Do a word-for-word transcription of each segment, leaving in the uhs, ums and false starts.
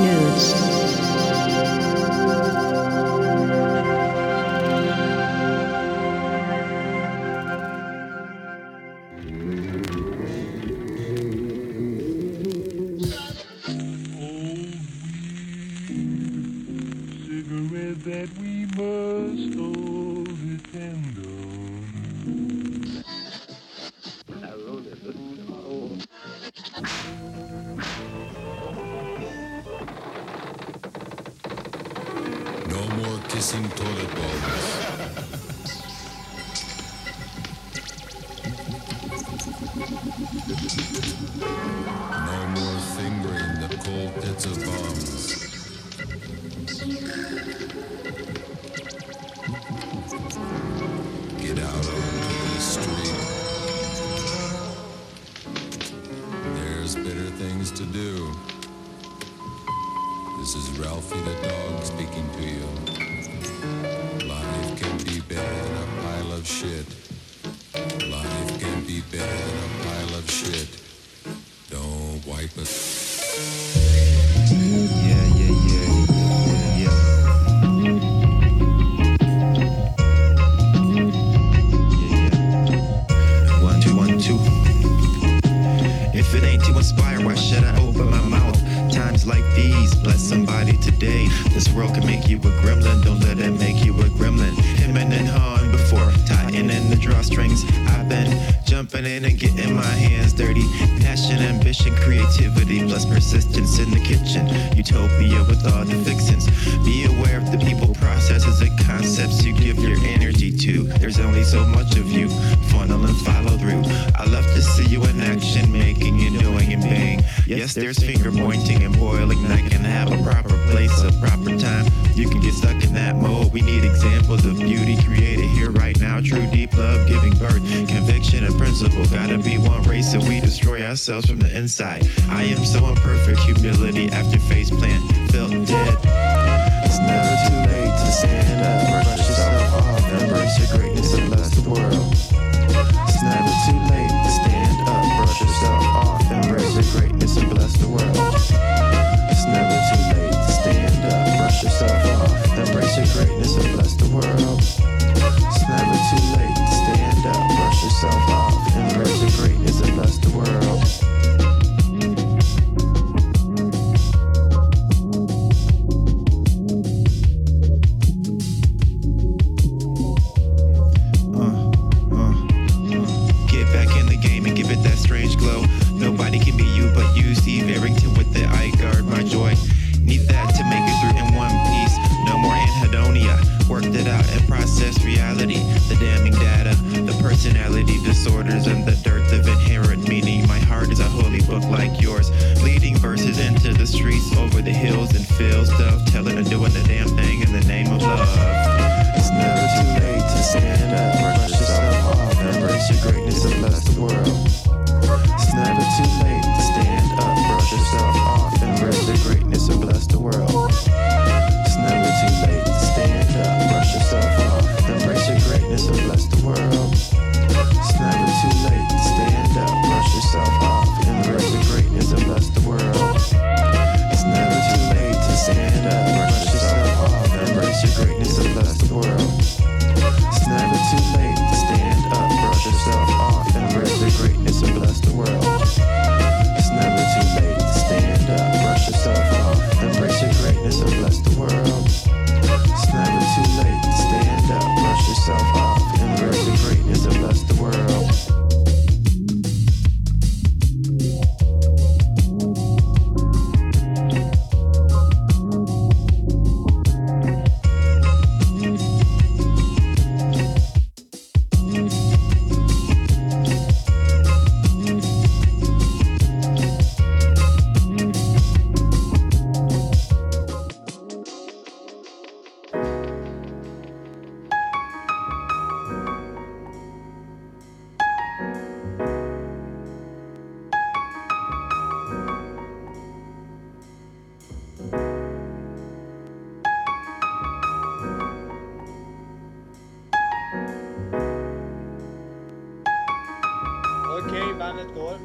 News. From the inside, I am so imperfect. Humility after face plant felt dead. It's never too late to stand up, brush yourself off, and embrace your greatness and bless the world. It's never too late to stand up, brush yourself off, and embrace your greatness and bless the world. It's never too late to stand up, brush yourself off, and embrace your greatness and bless the world. It's never too late to stand up, brush yourself off, and embrace your greatness and bless the world.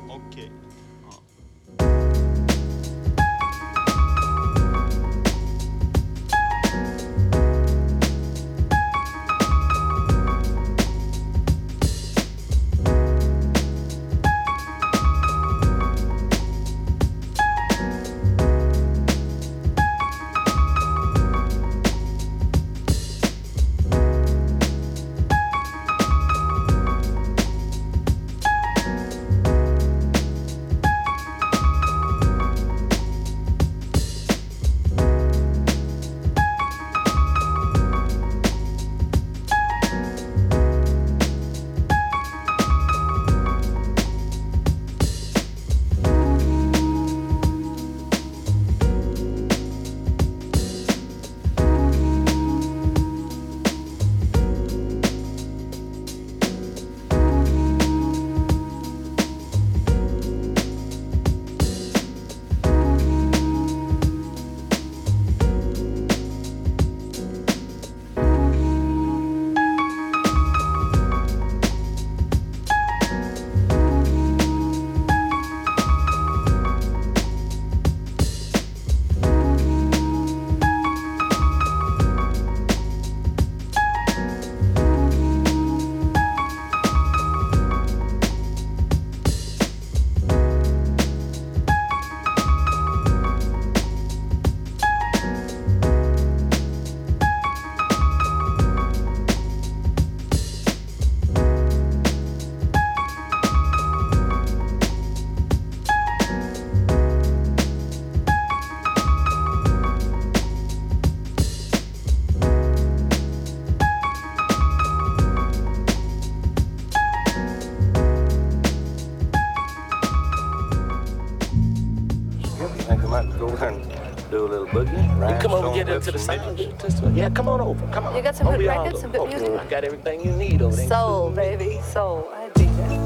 Okej. Okay. Ja. learn to do a little boogie. Rhyme, you come over, get into the sound. Yeah, come on over. Come on. You got some good records, some good music. I got everything you need over there. Soul, baby, soul. I dig that.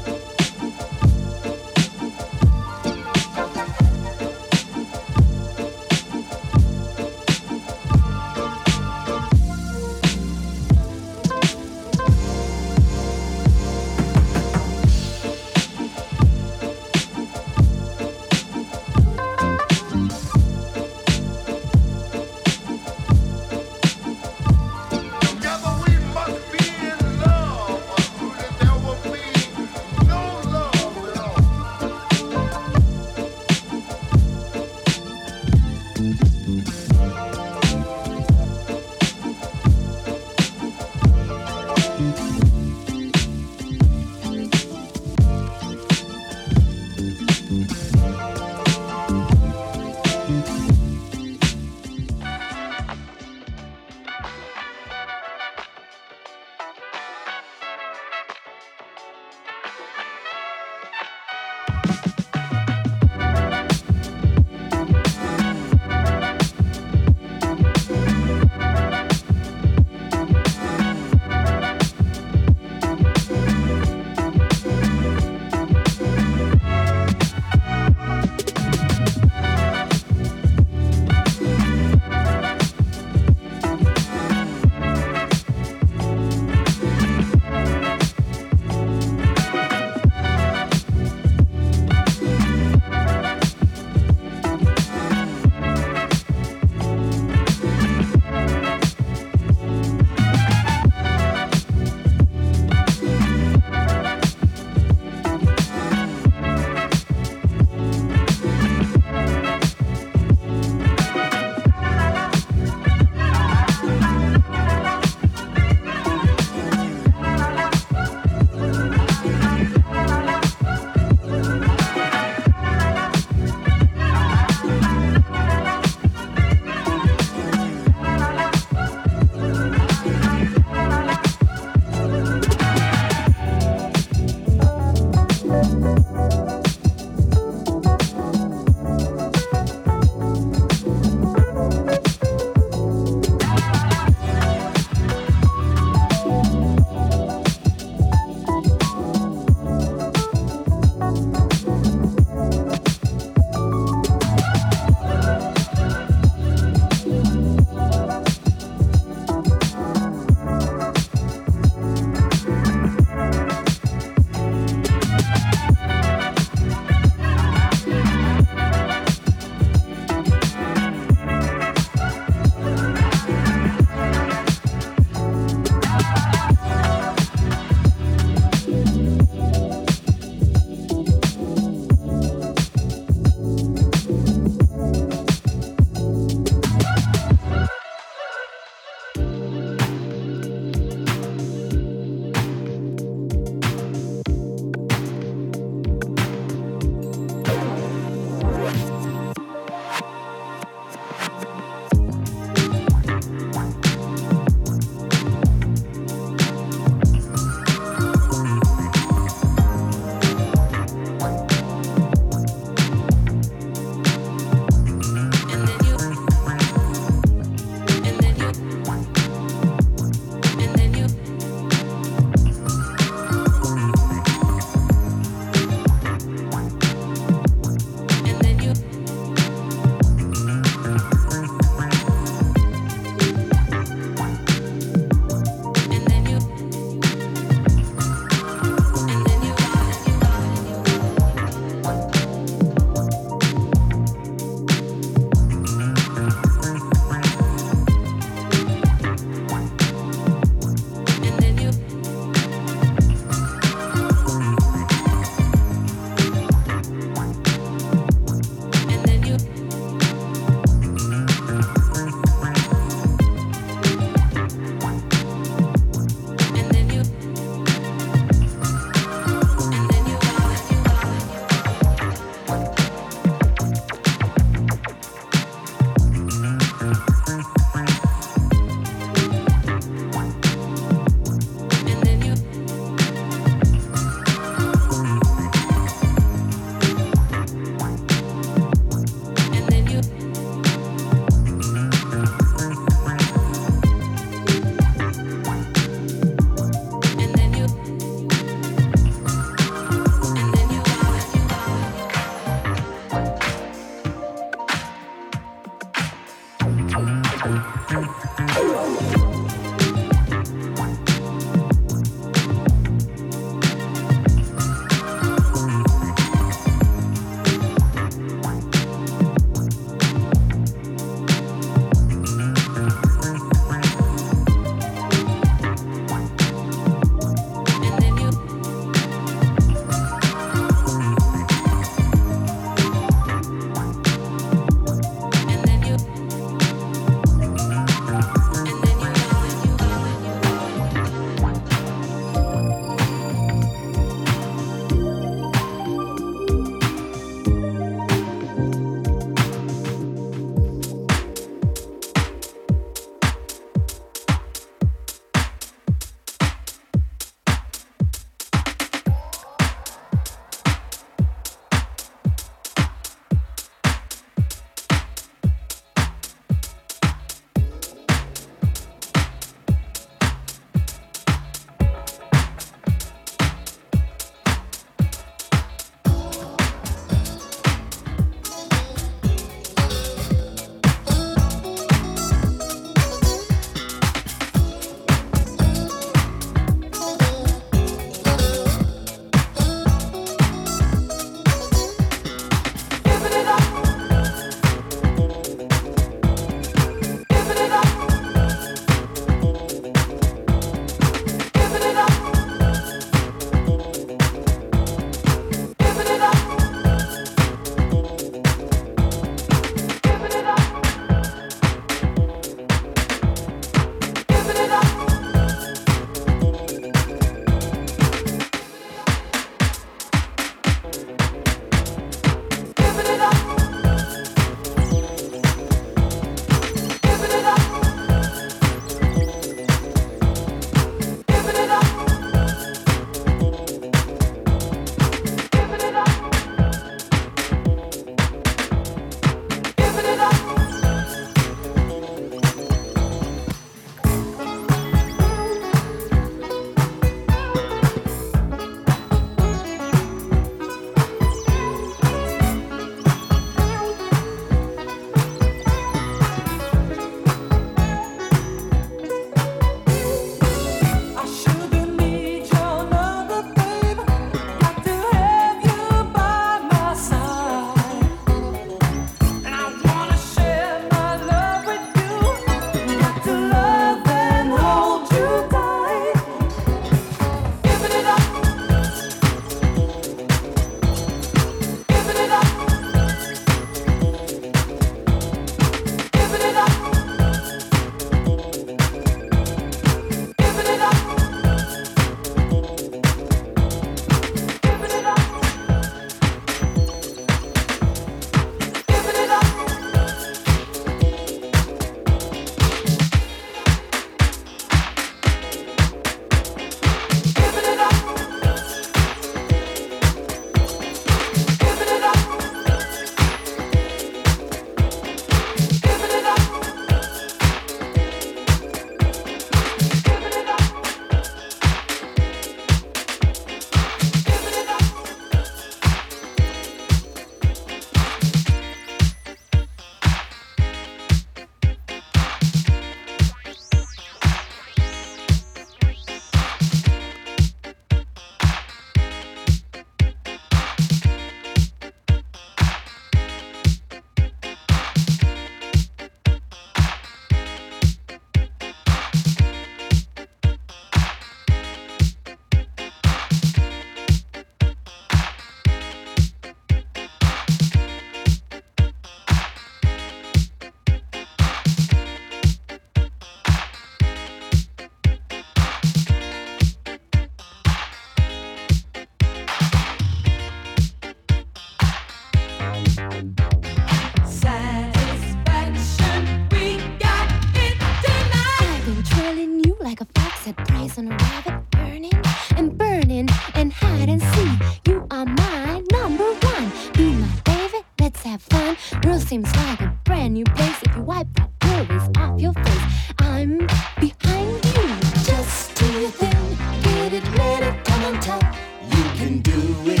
time. You can do it.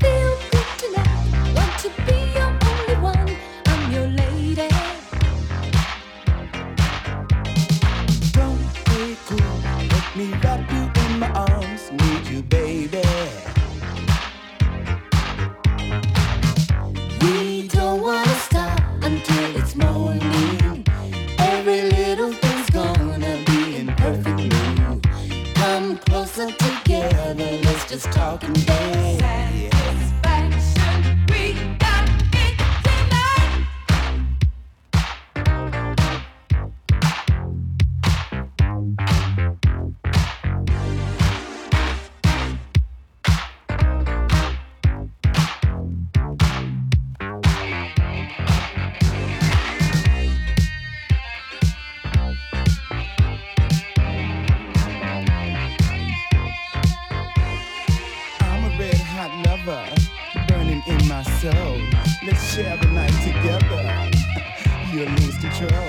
Feel good tonight. Want to be your only one. I'm your lady. Don't play cool. Let me wrap you in my arms. Need you, baby. We don't wanna stop until it's morning. Every little thing's gonna be in perfect mood. Come closer together, let's just talk and dance. Satisfaction, we got it burning in my soul. Let's share the night together. You'll lose control.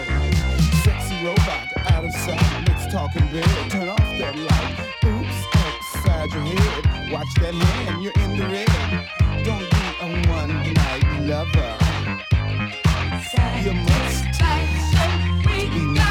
Sexy robot out of sight. Let's talk in bed. Turn off that light. Oops, upside your head. Watch that hand, you're in the red. Don't be a one night lover. You must be not.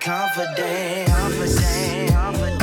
Confident, confident, confident.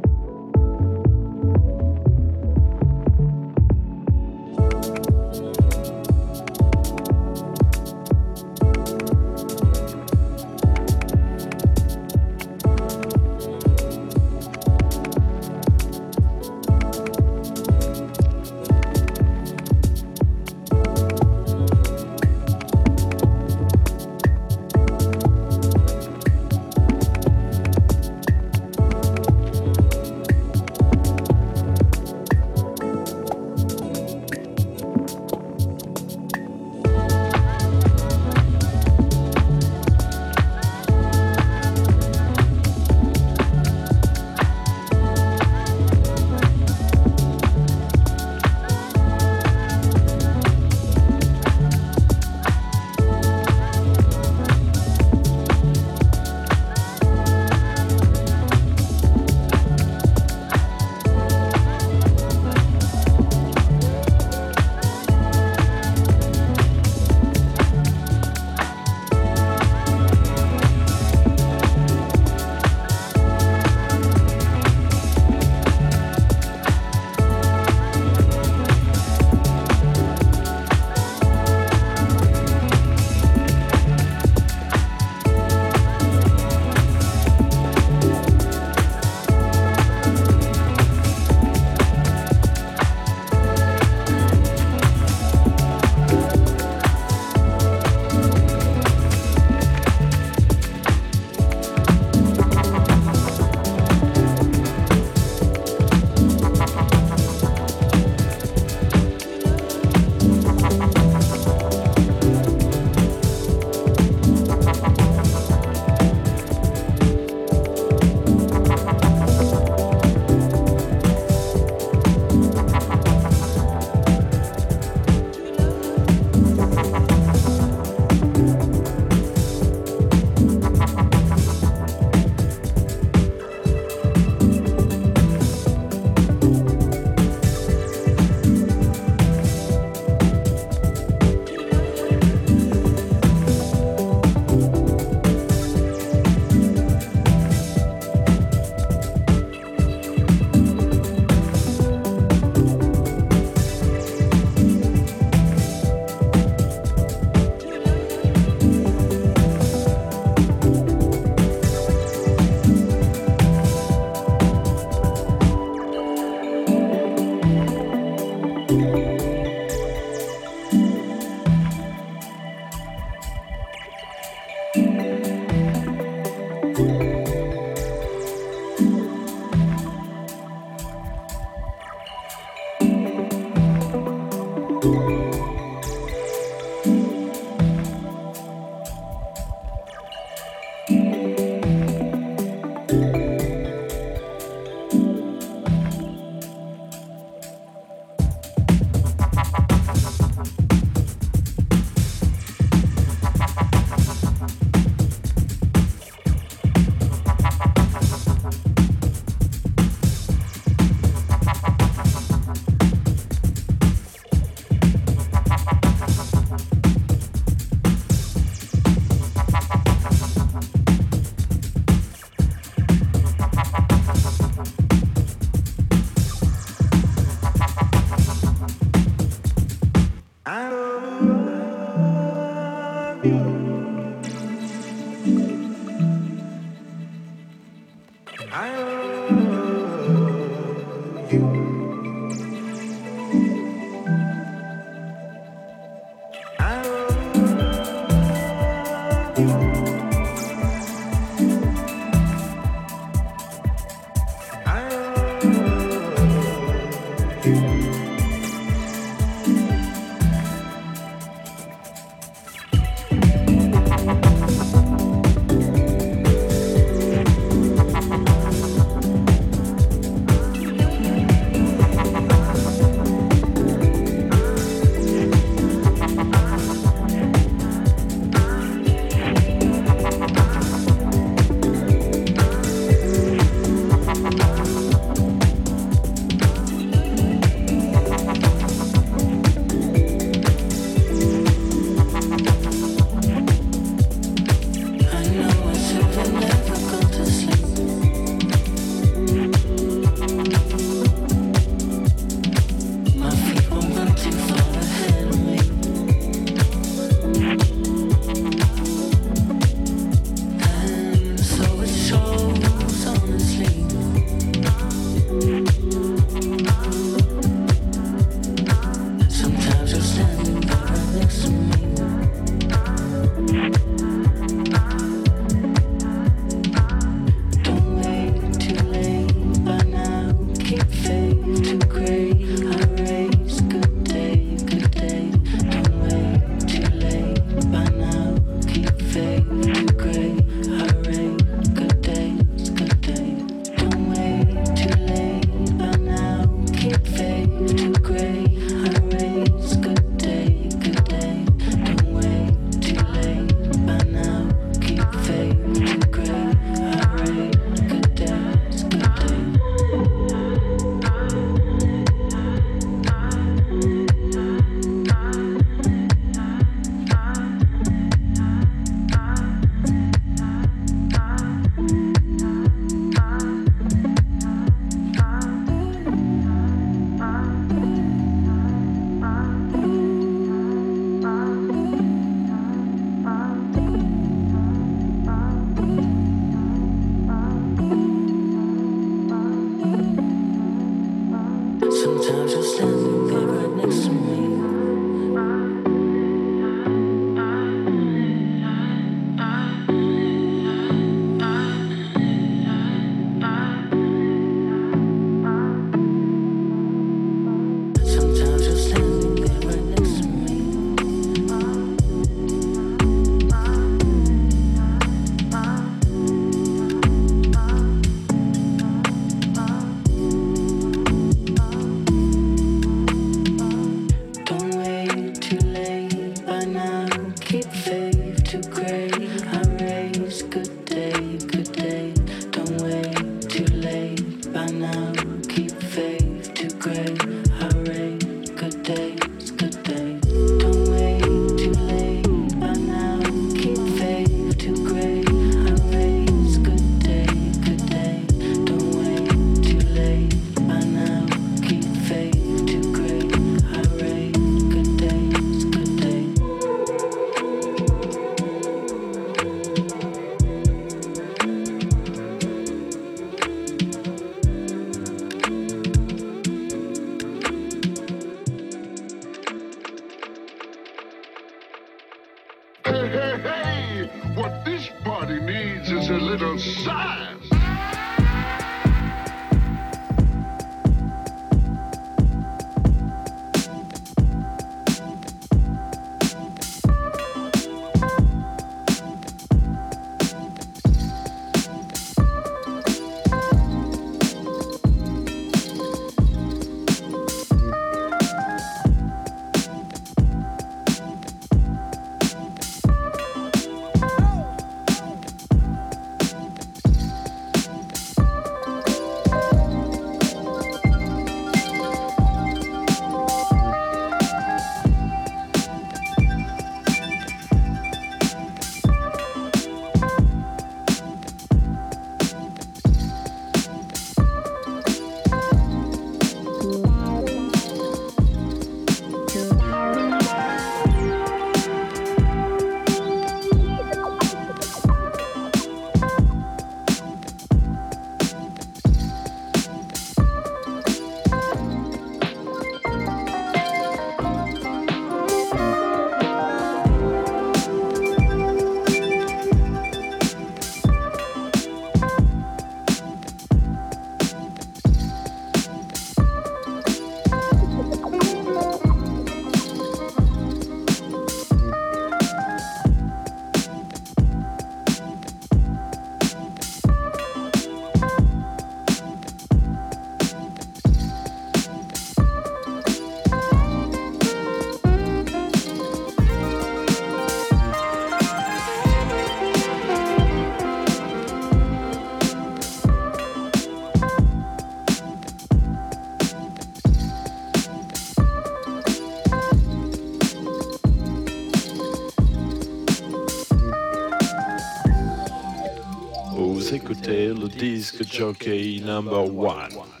écouter le disque jockey numéro un.